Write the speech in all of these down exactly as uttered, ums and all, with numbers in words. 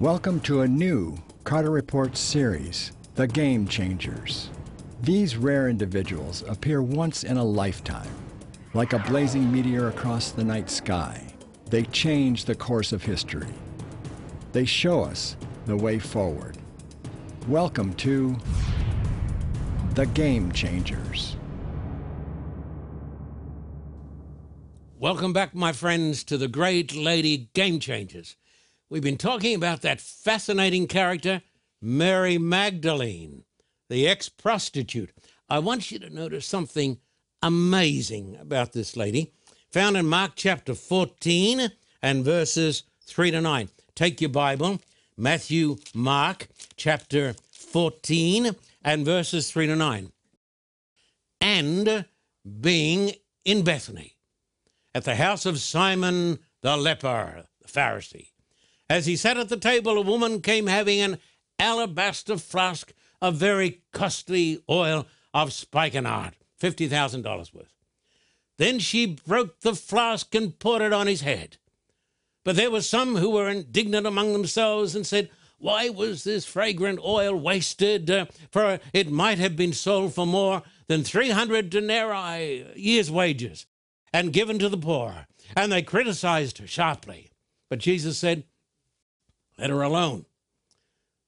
Welcome to a new Carter Report series, The Game Changers. These rare individuals appear once in a lifetime. Like a blazing meteor across the night sky, they change the course of history. They show us the way forward. Welcome to The Game Changers. Welcome back, my friends, to the great lady Game Changers. We've been talking about that fascinating character, Mary Magdalene, the ex-prostitute. I want you to notice something amazing about this lady, found in Mark chapter fourteen and verses three to nine. Take your Bible, Matthew, Mark chapter fourteen and verses three to nine. And being in Bethany, at the house of Simon the leper, the Pharisee, as he sat at the table, a woman came having an alabaster flask of very costly oil of spikenard, fifty thousand dollars worth. Then she broke the flask and poured it on his head. But there were some who were indignant among themselves and said, "Why was this fragrant oil wasted? Uh, for it might have been sold for more than three hundred denarii, year's wages, and given to the poor." And they criticized her sharply. But Jesus said, "Let her alone.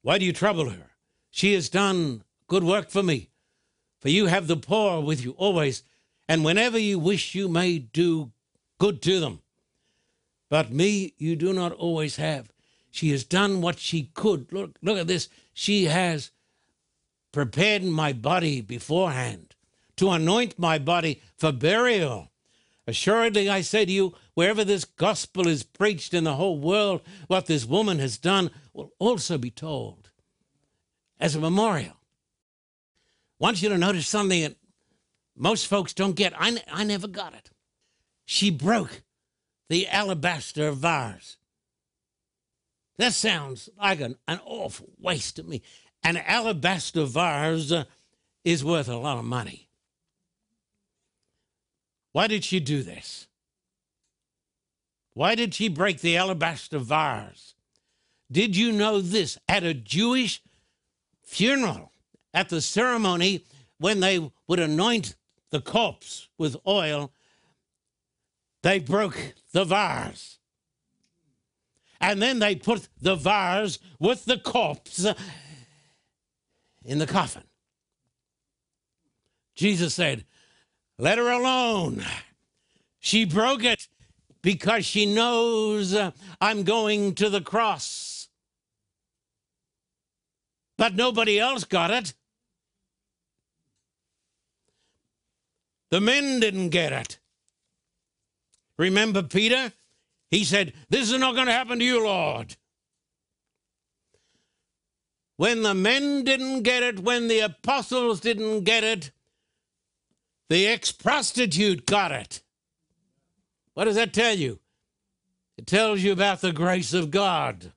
Why do you trouble her? She has done good work for me. For you have the poor with you always, and whenever you wish you may do good to them. But me you do not always have." She has done what she could. Look, look at this. She has prepared my body beforehand to anoint my body for burial. Assuredly, I say to you, wherever this gospel is preached in the whole world, what this woman has done will also be told as a memorial. I want you to notice something that most folks don't get. I, I never got it. She broke the alabaster vase. That sounds like an, an awful waste to me. An alabaster vase uh, is worth a lot of money. Why did she do this? Why did she break the alabaster vase? Did you know this? At a Jewish funeral, at the ceremony when they would anoint the corpse with oil, they broke the vase. And then they put the vase with the corpse in the coffin. Jesus said, "Let her alone. She broke it because she knows uh, I'm going to the cross." But nobody else got it. The men didn't get it. Remember Peter? He said, "This is not going to happen to you, Lord." When the men didn't get it, when the apostles didn't get it, the ex-prostitute got it. What does that tell you? It tells you about the grace of God.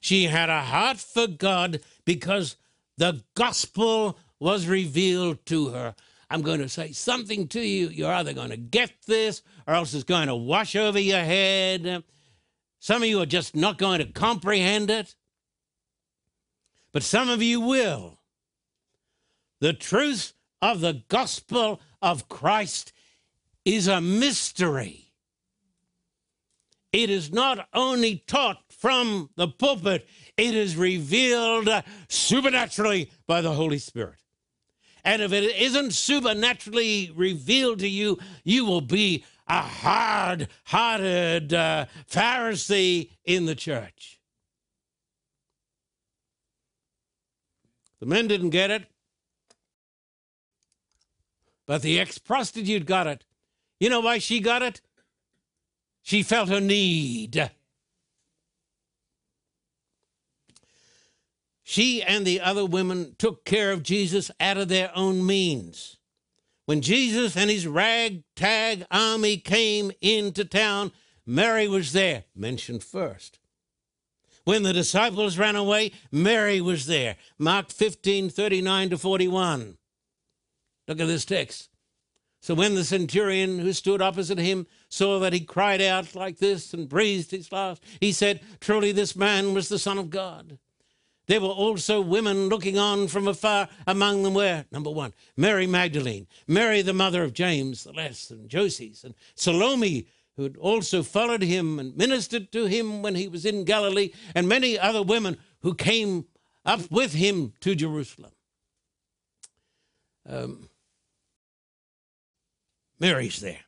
She had a heart for God because the gospel was revealed to her. I'm going to say something to you. You're either going to get this or else it's going to wash over your head. Some of you are just not going to comprehend it. But some of you will. The truth of the gospel of Christ is a mystery. It is not only taught from the pulpit, it is revealed supernaturally by the Holy Spirit. And if it isn't supernaturally revealed to you, you will be a hard-hearted uh, Pharisee in the church. The men didn't get it, but the ex-prostitute got it. You know why she got it? She felt her need. She and the other women took care of Jesus out of their own means. When Jesus and his ragtag army came into town, Mary was there, mentioned first. When the disciples ran away, Mary was there. Mark fifteen, thirty-nine to forty-one. Look at this text. So when the centurion who stood opposite him saw that he cried out like this and breathed his last, he said, "Truly this man was the Son of God." There were also women looking on from afar. Among them were, number one, Mary Magdalene, Mary the mother of James the Less and Joses, and Salome, who had also followed him and ministered to him when he was in Galilee, and many other women who came up with him to Jerusalem. Um, Mary's there.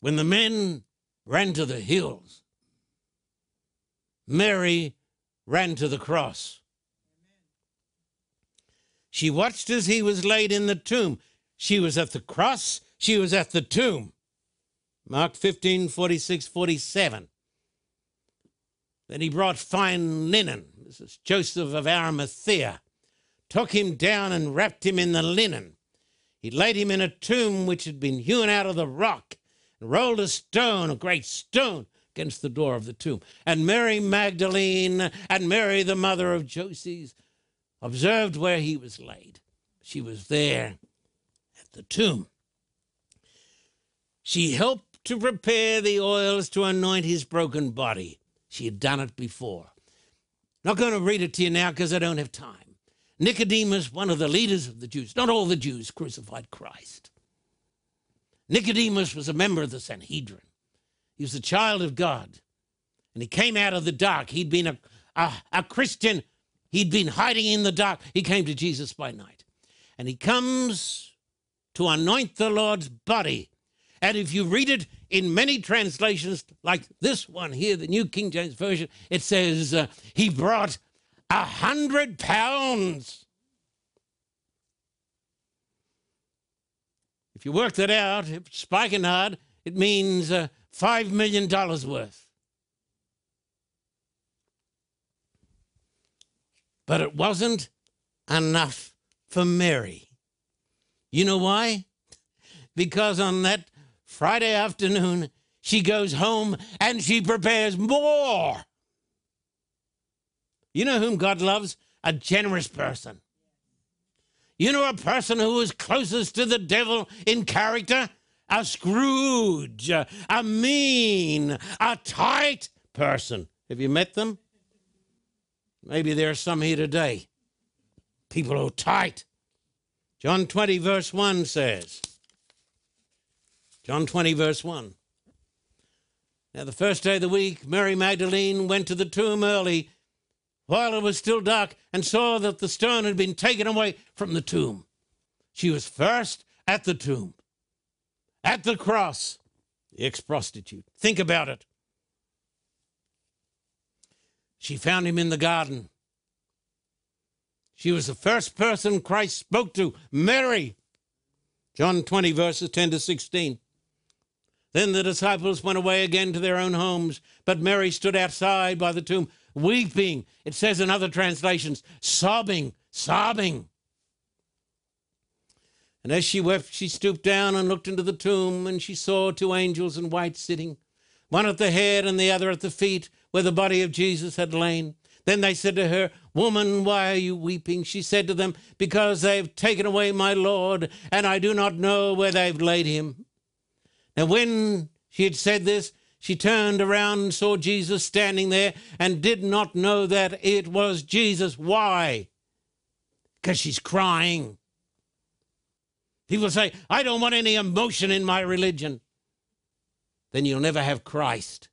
When the men ran to the hills, Mary ran to the cross. She watched as he was laid in the tomb. She was at the cross. She was at the tomb. Mark fifteen, forty-six, forty-seven. Then he brought fine linen. This is Joseph of Arimathea. Took him down and wrapped him in the linen. He laid him in a tomb which had been hewn out of the rock, and rolled a stone, a great stone, against the door of the tomb. And Mary Magdalene and Mary the mother of Joses observed where he was laid. She was there at the tomb. She helped to prepare the oils to anoint his broken body. She had done it before. Not going to read it to you now because I don't have time. Nicodemus, one of the leaders of the Jews, not all the Jews crucified Christ. Nicodemus was a member of the Sanhedrin. He was the child of God, and he came out of the dark. He'd been a, a, a Christian. He'd been hiding in the dark. He came to Jesus by night, and he comes to anoint the Lord's body. And if you read it in many translations, like this one here, the New King James Version, it says, uh, he brought a hundred pounds. If you work that out, spikenard, it means Uh, Five million dollars worth. But it wasn't enough for Mary. You know why? Because on that Friday afternoon, she goes home and she prepares more. You know whom God loves? A generous person. You know a person who is closest to the devil in character? A Scrooge, a mean, a tight person. Have you met them? Maybe there are some here today. People who are tight. John twenty verse one says, John twenty verse one. Now the first day of the week, Mary Magdalene went to the tomb early while it was still dark and saw that the stone had been taken away from the tomb. She was first at the tomb. At the cross, the ex-prostitute. Think about it. She found him in the garden. She was the first person Christ spoke to, Mary. John twenty, verses ten to sixteen. Then the disciples went away again to their own homes, but Mary stood outside by the tomb, weeping. It says in other translations, sobbing, sobbing. And as she wept, she stooped down and looked into the tomb, and she saw two angels in white sitting, one at the head and the other at the feet, where the body of Jesus had lain. Then they said to her, "Woman, why are you weeping?" She said to them, "Because they have taken away my Lord, and I do not know where they have laid him." And when she had said this, she turned around and saw Jesus standing there and did not know that it was Jesus. Why? Because she's crying. People say, "I don't want any emotion in my religion." Then you'll never have Christ.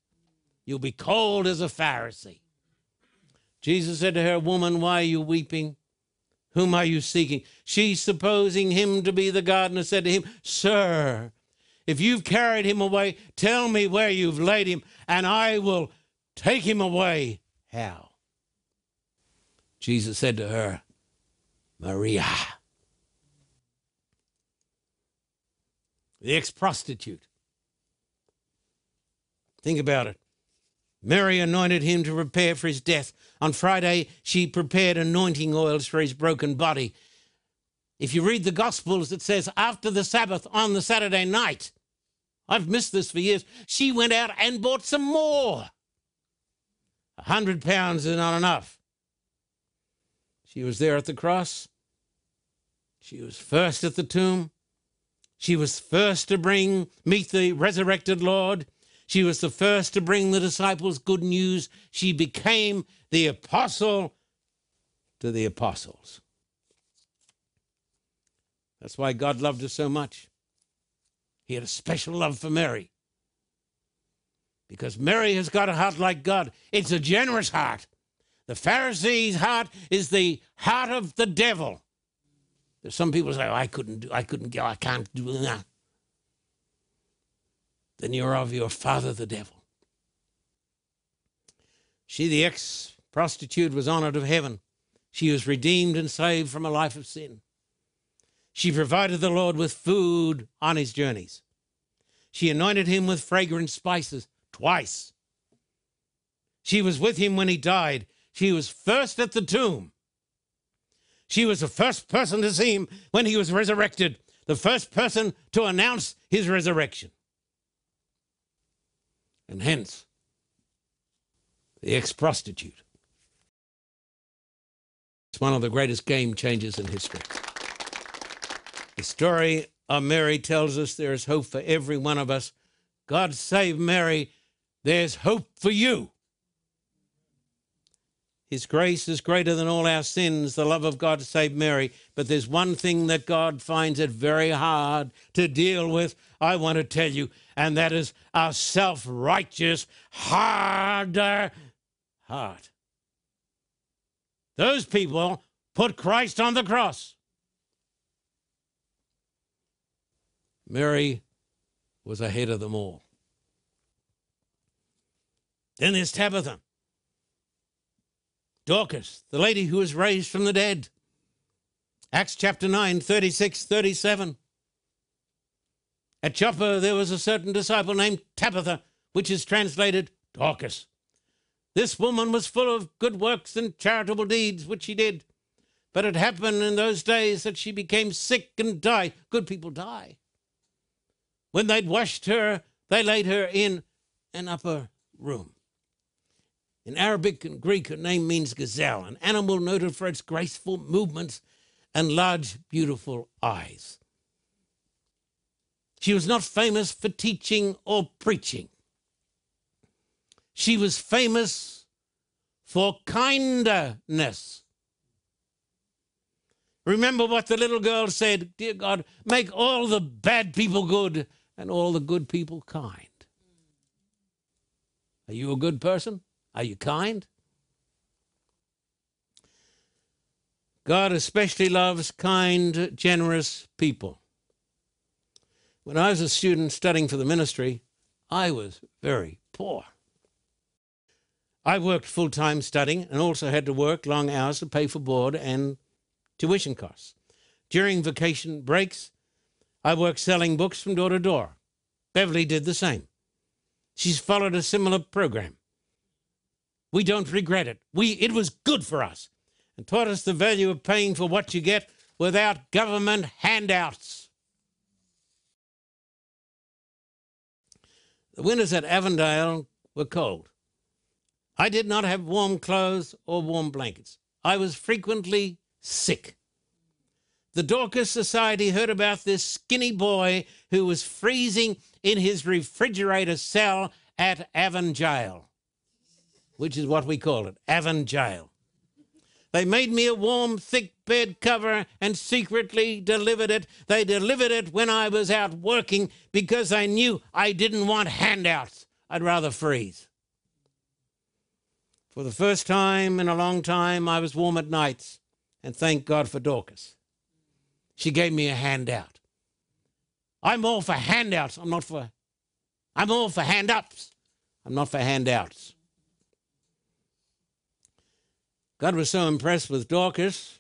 You'll be cold as a Pharisee. Jesus said to her, "Woman, why are you weeping? Whom are you seeking?" She, supposing him to be the gardener, said to him, "Sir, if you've carried him away, tell me where you've laid him, and I will take him away." How? Jesus said to her, "Maria." The ex-prostitute. Think about it. Mary anointed him to prepare for his death. On Friday, she prepared anointing oils for his broken body. If you read the Gospels, it says after the Sabbath on the Saturday night, I've missed this for years, she went out and bought some more. A hundred pounds is not enough. She was there at the cross. She was first at the tomb. She was first to bring, meet the resurrected Lord. She was the first to bring the disciples good news. She became the apostle to the apostles. That's why God loved her so much. He had a special love for Mary. Because Mary has got a heart like God. It's a generous heart. The Pharisee's heart is the heart of the devil. There's some people say, oh, I couldn't do, I couldn't go, I can't do that. Then you're of your father, the devil. She, the ex-prostitute, was honored of heaven. She was redeemed and saved from a life of sin. She provided the Lord with food on his journeys. She anointed him with fragrant spices twice. She was with him when he died. She was first at the tomb. She was the first person to see him when he was resurrected, the first person to announce his resurrection. And hence, the ex-prostitute. It's one of the greatest game changers in history. The story of Mary tells us there is hope for every one of us. God save Mary, there's hope for you. His grace is greater than all our sins, the love of God saved Mary. But there's one thing that God finds it very hard to deal with, I want to tell you, and that is our self-righteous, harder heart. Those people put Christ on the cross. Mary was ahead of them all. Then there's Tabitha. Dorcas, the lady who was raised from the dead. Acts chapter nine, thirty-six, thirty-seven. At Joppa there was a certain disciple named Tabitha, which is translated Dorcas. This woman was full of good works and charitable deeds, which she did. But it happened in those days that she became sick and died. Good people die. When they'd washed her, they laid her in an upper room. In Arabic and Greek, her name means gazelle, an animal noted for its graceful movements and large, beautiful eyes. She was not famous for teaching or preaching. She was famous for kindness. Remember what the little girl said, "Dear God, make all the bad people good and all the good people kind." Are you a good person? Are you kind? God especially loves kind, generous people. When I was a student studying for the ministry, I was very poor. I worked full-time studying and also had to work long hours to pay for board and tuition costs. During vacation breaks, I worked selling books from door to door. Beverly did the same. She's followed a similar program. We don't regret it. We, it was good for us and taught us the value of paying for what you get without government handouts. The winters at Avondale were cold. I did not have warm clothes or warm blankets. I was frequently sick. The Dorcas Society heard about this skinny boy who was freezing in his refrigerator cell at Avondale, which is what we call it, Avondale. They made me a warm, thick bed cover and secretly delivered it. They delivered it when I was out working because they knew I didn't want handouts. I'd rather freeze. For the first time in a long time, I was warm at nights, and thank God for Dorcas. She gave me a handout. I'm all for handouts. I'm not for, I'm all for hand-ups. I'm not for handouts. God was so impressed with Dorcas,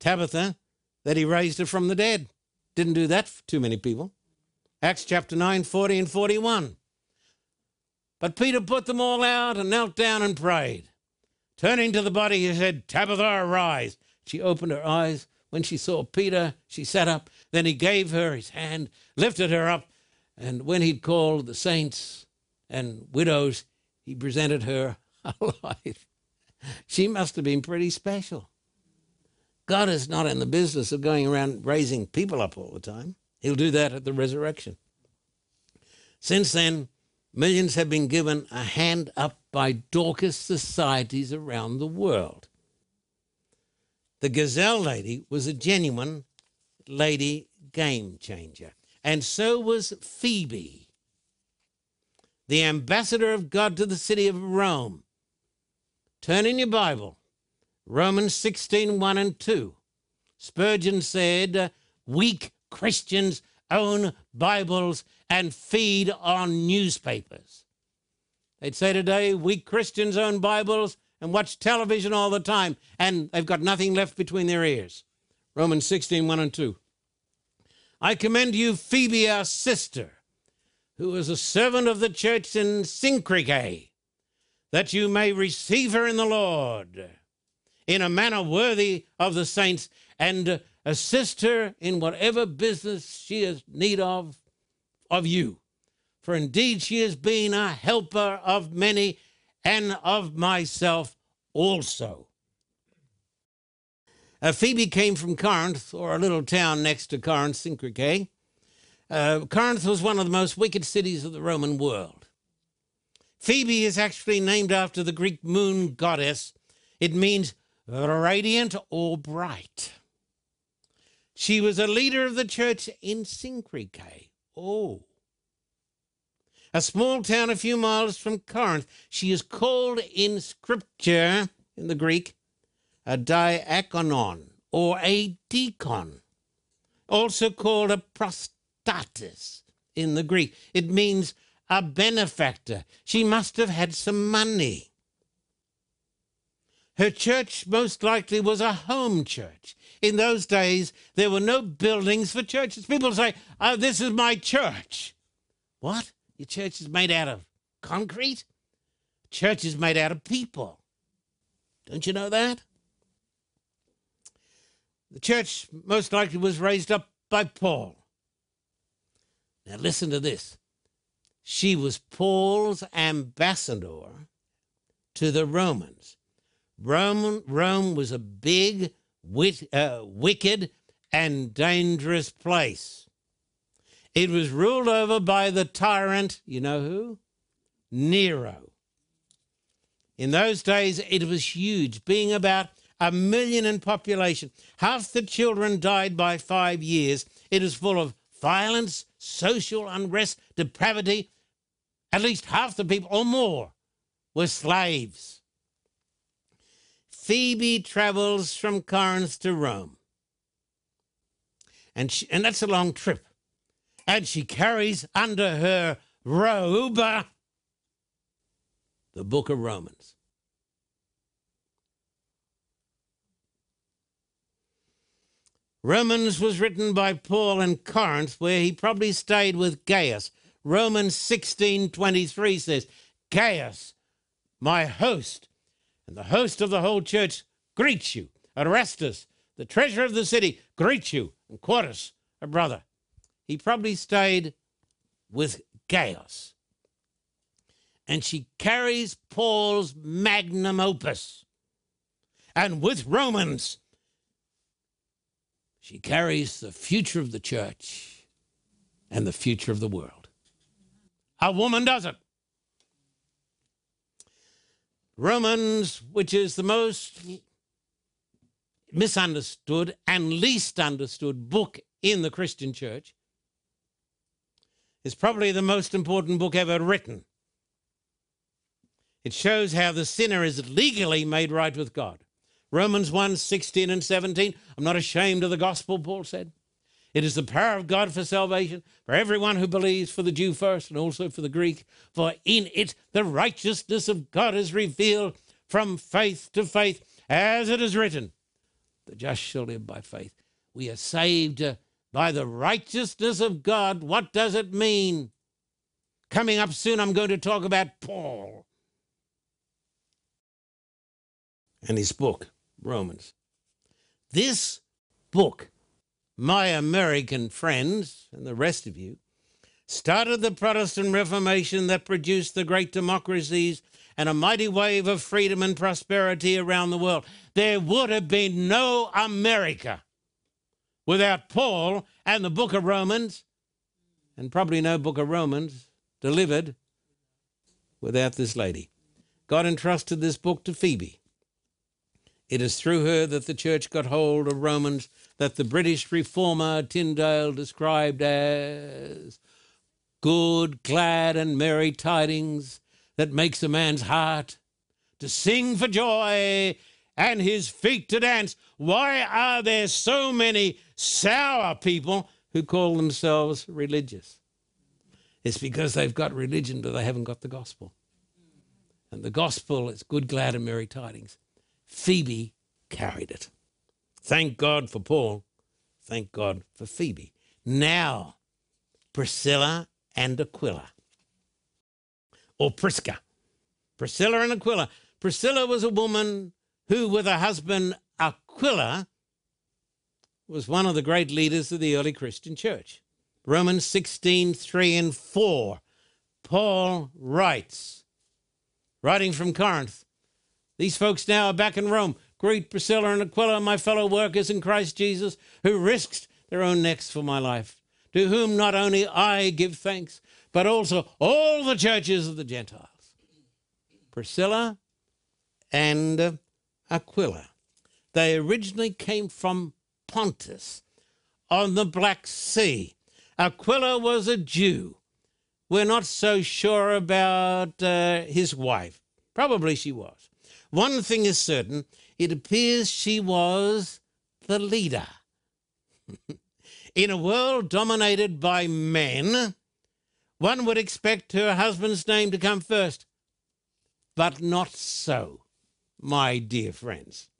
Tabitha, that he raised her from the dead. Didn't do that for too many people. Acts chapter nine, forty and forty-one. But Peter put them all out and knelt down and prayed. Turning to the body, he said, "Tabitha, arise." She opened her eyes. When she saw Peter, she sat up. Then he gave her his hand, lifted her up. And when he'd called the saints and widows, he presented her alive. She must have been pretty special. God is not in the business of going around raising people up all the time. He'll do that at the resurrection. Since then, millions have been given a hand up by Dorcas societies around the world. The Gazelle lady was a genuine lady game changer. And so was Phoebe, the ambassador of God to the city of Rome. Turn in your Bible, Romans sixteen, one and two. Spurgeon said, weak Christians own Bibles and feed on newspapers. They'd say today, weak Christians own Bibles and watch television all the time, and they've got nothing left between their ears. Romans sixteen, one and two. I commend to you Phoebe, our sister, who was a servant of the church in Cenchreae, that you may receive her in the Lord in a manner worthy of the saints, and assist her in whatever business she has need of, of you. For indeed she has been a helper of many, and of myself also. Uh, Phoebe came from Corinth, or a little town next to Corinth, Cenchreae. Uh, Corinth was one of the most wicked cities of the Roman world. Phoebe is actually named after the Greek moon goddess. It means radiant or bright. She was a leader of the church in Cenchreae. Oh. A small town a few miles from Corinth. She is called in Scripture, in the Greek, a diakonon, or a deacon, also called a prostatis in the Greek. It means a benefactor. She must have had some money. Her church most likely was a home church. In those days, there were no buildings for churches. People say, oh, this is my church. What? Your church is made out of concrete? Church is made out of people. Don't you know that? The church most likely was raised up by Paul. Now listen to this. She was Paul's ambassador to the Romans. Rome, Rome was a big, wit, uh, wicked, and dangerous place. It was ruled over by the tyrant, you know who? Nero. In those days, it was huge, being about a million in population. Half the children died by five years. It is full of violence, social unrest, depravity. At least half the people or more were slaves. Phoebe travels from Corinth to Rome. And, she, and that's a long trip. And she carries under her robe the book of Romans. Romans was written by Paul in Corinth, where he probably stayed with Gaius. Romans sixteen, twenty-three says, Gaius, my host, and the host of the whole church, greets you. Erastus, the treasurer of the city, greets you. And Quartus, a brother. He probably stayed with Gaius. And she carries Paul's magnum opus. And with Romans, she carries the future of the church and the future of the world. A woman does it. Romans, which is the most misunderstood and least understood book in the Christian church, is probably the most important book ever written. It shows how the sinner is legally made right with God. Romans one, sixteen and seventeen, I'm not ashamed of the gospel, Paul said. It is the power of God for salvation, for everyone who believes, for the Jew first and also for the Greek. For in it the righteousness of God is revealed from faith to faith, as it is written, the just shall live by faith. We are saved by the righteousness of God. What does it mean? Coming up soon, I'm going to talk about Paul and his book, Romans. This book, my American friends and the rest of you, started the Protestant Reformation that produced the great democracies and a mighty wave of freedom and prosperity around the world. There would have been no America without Paul and the book of Romans, and probably no book of Romans delivered without this lady. God entrusted this book to Phoebe. It is through her that the church got hold of Romans that the British reformer Tyndale described as good, glad, and merry tidings that makes a man's heart to sing for joy and his feet to dance. Why are there so many sour people who call themselves religious? It's because they've got religion, but they haven't got the gospel. And the gospel is good, glad, and merry tidings. Phoebe carried it. Thank God for Paul. Thank God for Phoebe. Now, Priscilla and Aquila, or Prisca. Priscilla and Aquila. Priscilla was a woman who, with her husband Aquila, was one of the great leaders of the early Christian church. Romans sixteen, three and four. Paul writes, writing from Corinth, "These folks now are back in Rome. Greet Priscilla and Aquila, my fellow workers in Christ Jesus, who risked their own necks for my life, to whom not only I give thanks, but also all the churches of the Gentiles." Priscilla and Aquila. They originally came from Pontus on the Black Sea. Aquila was a Jew. We're not so sure about uh, his wife. Probably she was. One thing is certain, it appears she was the leader. In a world dominated by men, one would expect her husband's name to come first. But not so, my dear friends.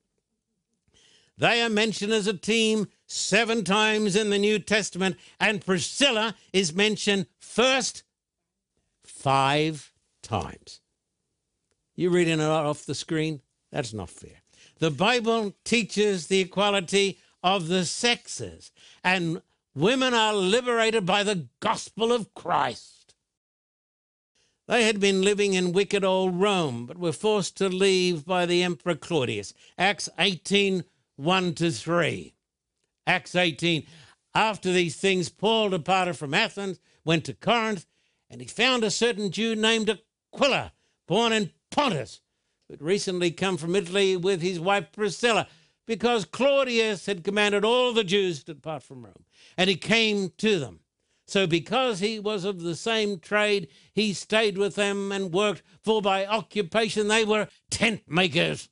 They are mentioned as a team seven times in the New Testament, and Priscilla is mentioned first five times. You're reading it off the screen? That's not fair. The Bible teaches the equality of the sexes, and women are liberated by the gospel of Christ. They had been living in wicked old Rome, but were forced to leave by the Emperor Claudius. Acts eighteen, one to three. Acts eighteen. After these things, Paul departed from Athens, went to Corinth, and he found a certain Jew named Aquila, born in Pontus, who had recently come from Italy with his wife Priscilla, because Claudius had commanded all the Jews to depart from Rome, and he came to them. So because he was of the same trade, he stayed with them and worked, for by occupation they were tent makers.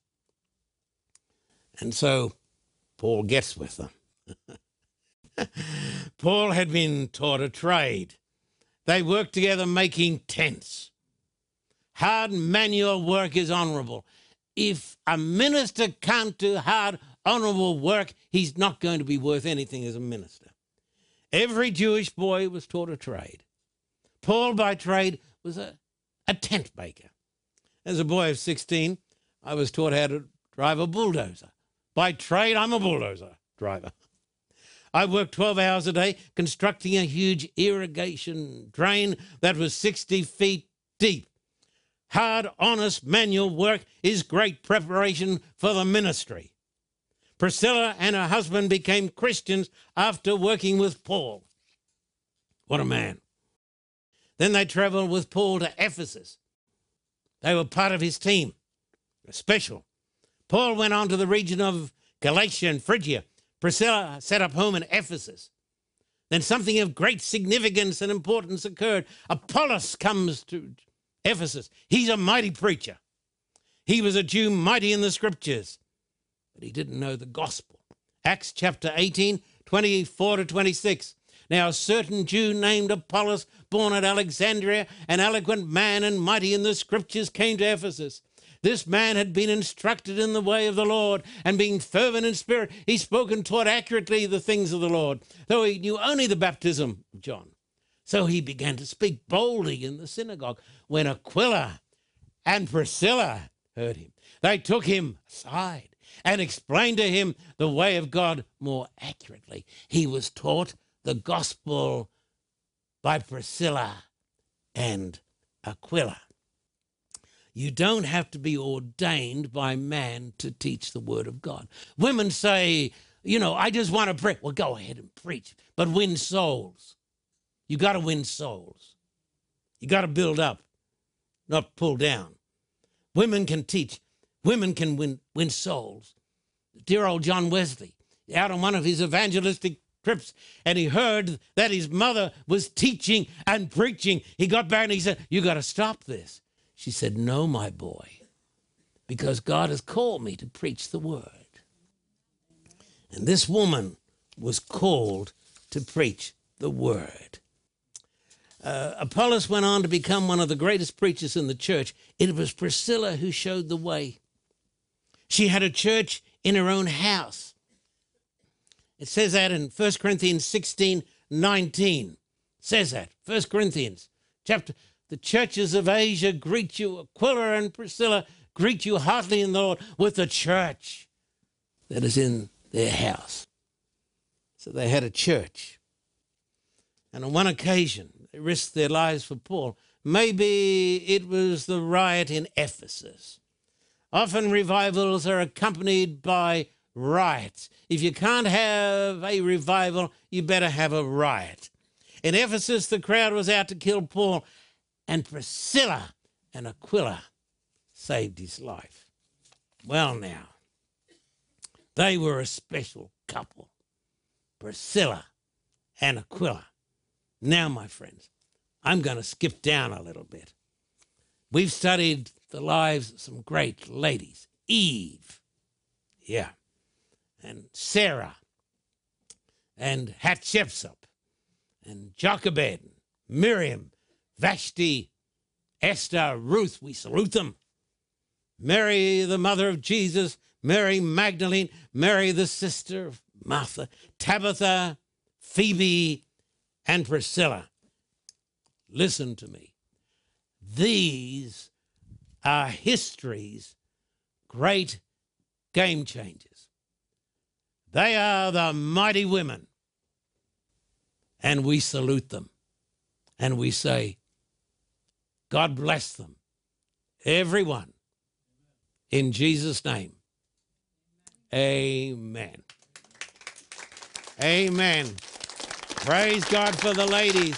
And so Paul gets with them. Paul had been taught a trade. They worked together making tents. Hard manual work is honorable. If a minister can't do hard, honorable work, he's not going to be worth anything as a minister. Every Jewish boy was taught a trade. Paul, by trade, was a, a tent maker. As a boy of sixteen, I was taught how to drive a bulldozer. By trade, I'm a bulldozer driver. I worked twelve hours a day constructing a huge irrigation drain that was sixty feet deep. Hard, honest, manual work is great preparation for the ministry. Priscilla and her husband became Christians after working with Paul. What a man. Then they traveled with Paul to Ephesus. They were part of his team. Special. Paul went on to the region of Galatia and Phrygia. Priscilla set up home in Ephesus. Then something of great significance and importance occurred. Apollos comes to Ephesus. He's a mighty preacher. He was a Jew mighty in the scriptures, but he didn't know the gospel. Acts chapter eighteen, twenty-four to twenty-six. Now a certain Jew named Apollos, born at Alexandria, an eloquent man and mighty in the scriptures, came to Ephesus. This man had been instructed in the way of the Lord, and being fervent in spirit, he spoke and taught accurately the things of the Lord, though he knew only the baptism of John. So he began to speak boldly in the synagogue. When Aquila and Priscilla heard him, they took him aside and explained to him the way of God more accurately. He was taught the gospel by Priscilla and Aquila. You don't have to be ordained by man to teach the word of God. Women say, you know, I just want to pray. Well, go ahead and preach, but win souls. You got to win souls. You got to build up, not pull down. Women can teach. Women can win, win souls. Dear old John Wesley, out on one of his evangelistic trips, and he heard that his mother was teaching and preaching. He got back and he said, "You got to stop this." She said, "No, my boy, because God has called me to preach the word." And this woman was called to preach the word. Uh, Apollos went on to become one of the greatest preachers in the church. It was Priscilla who showed the way. She had a church in her own house. It says that in First Corinthians sixteen nineteen. It says that. First Corinthians chapter, the churches of Asia greet you. Aquila and Priscilla greet you heartily in the Lord with the church that is in their house. So they had a church. And on one occasion, they risked their lives for Paul. Maybe it was the riot in Ephesus. Often revivals are accompanied by riots. If you can't have a revival, you better have a riot. In Ephesus, the crowd was out to kill Paul, and Priscilla and Aquila saved his life. Well, now, they were a special couple, Priscilla and Aquila. Now, my friends, I'm going to skip down a little bit. We've studied the lives of some great ladies. Eve, yeah, and Sarah, and Hatshepsut, and Jochebed, Miriam, Vashti, Esther, Ruth, we salute them. Mary, the mother of Jesus, Mary Magdalene, Mary, the sister of Martha, Tabitha, Phoebe, and Priscilla. Listen to me. These are history's great game changers. They are the mighty women, and we salute them, and we say, God bless them, everyone, in Jesus' name. Amen. Amen. Praise God for the ladies.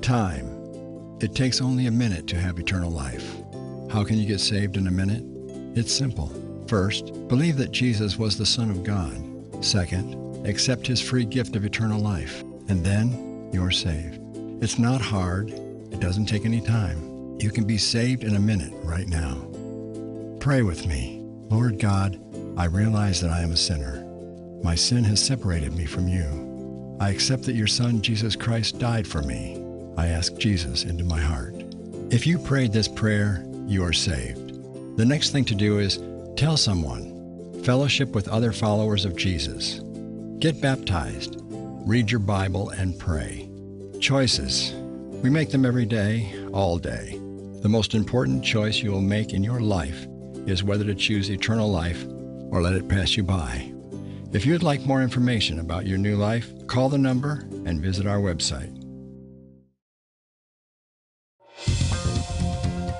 Time. It takes only a minute to have eternal life. How can you get saved in a minute? It's simple. First, believe that Jesus was the Son of God. Second, accept his free gift of eternal life, and then you're saved. It's not hard. It doesn't take any time. You can be saved in a minute right now. Pray with me. Lord God, I realize that I am a sinner. My sin has separated me from you. I accept that your Son, Jesus Christ, died for me. I ask Jesus into my heart. If you prayed this prayer, you are saved. The next thing to do is tell someone, fellowship with other followers of Jesus, get baptized, read your Bible, and pray. Choices. We make them every day, all day. The most important choice you will make in your life is whether to choose eternal life or let it pass you by. If you'd like more information about your new life, call the number and visit our website.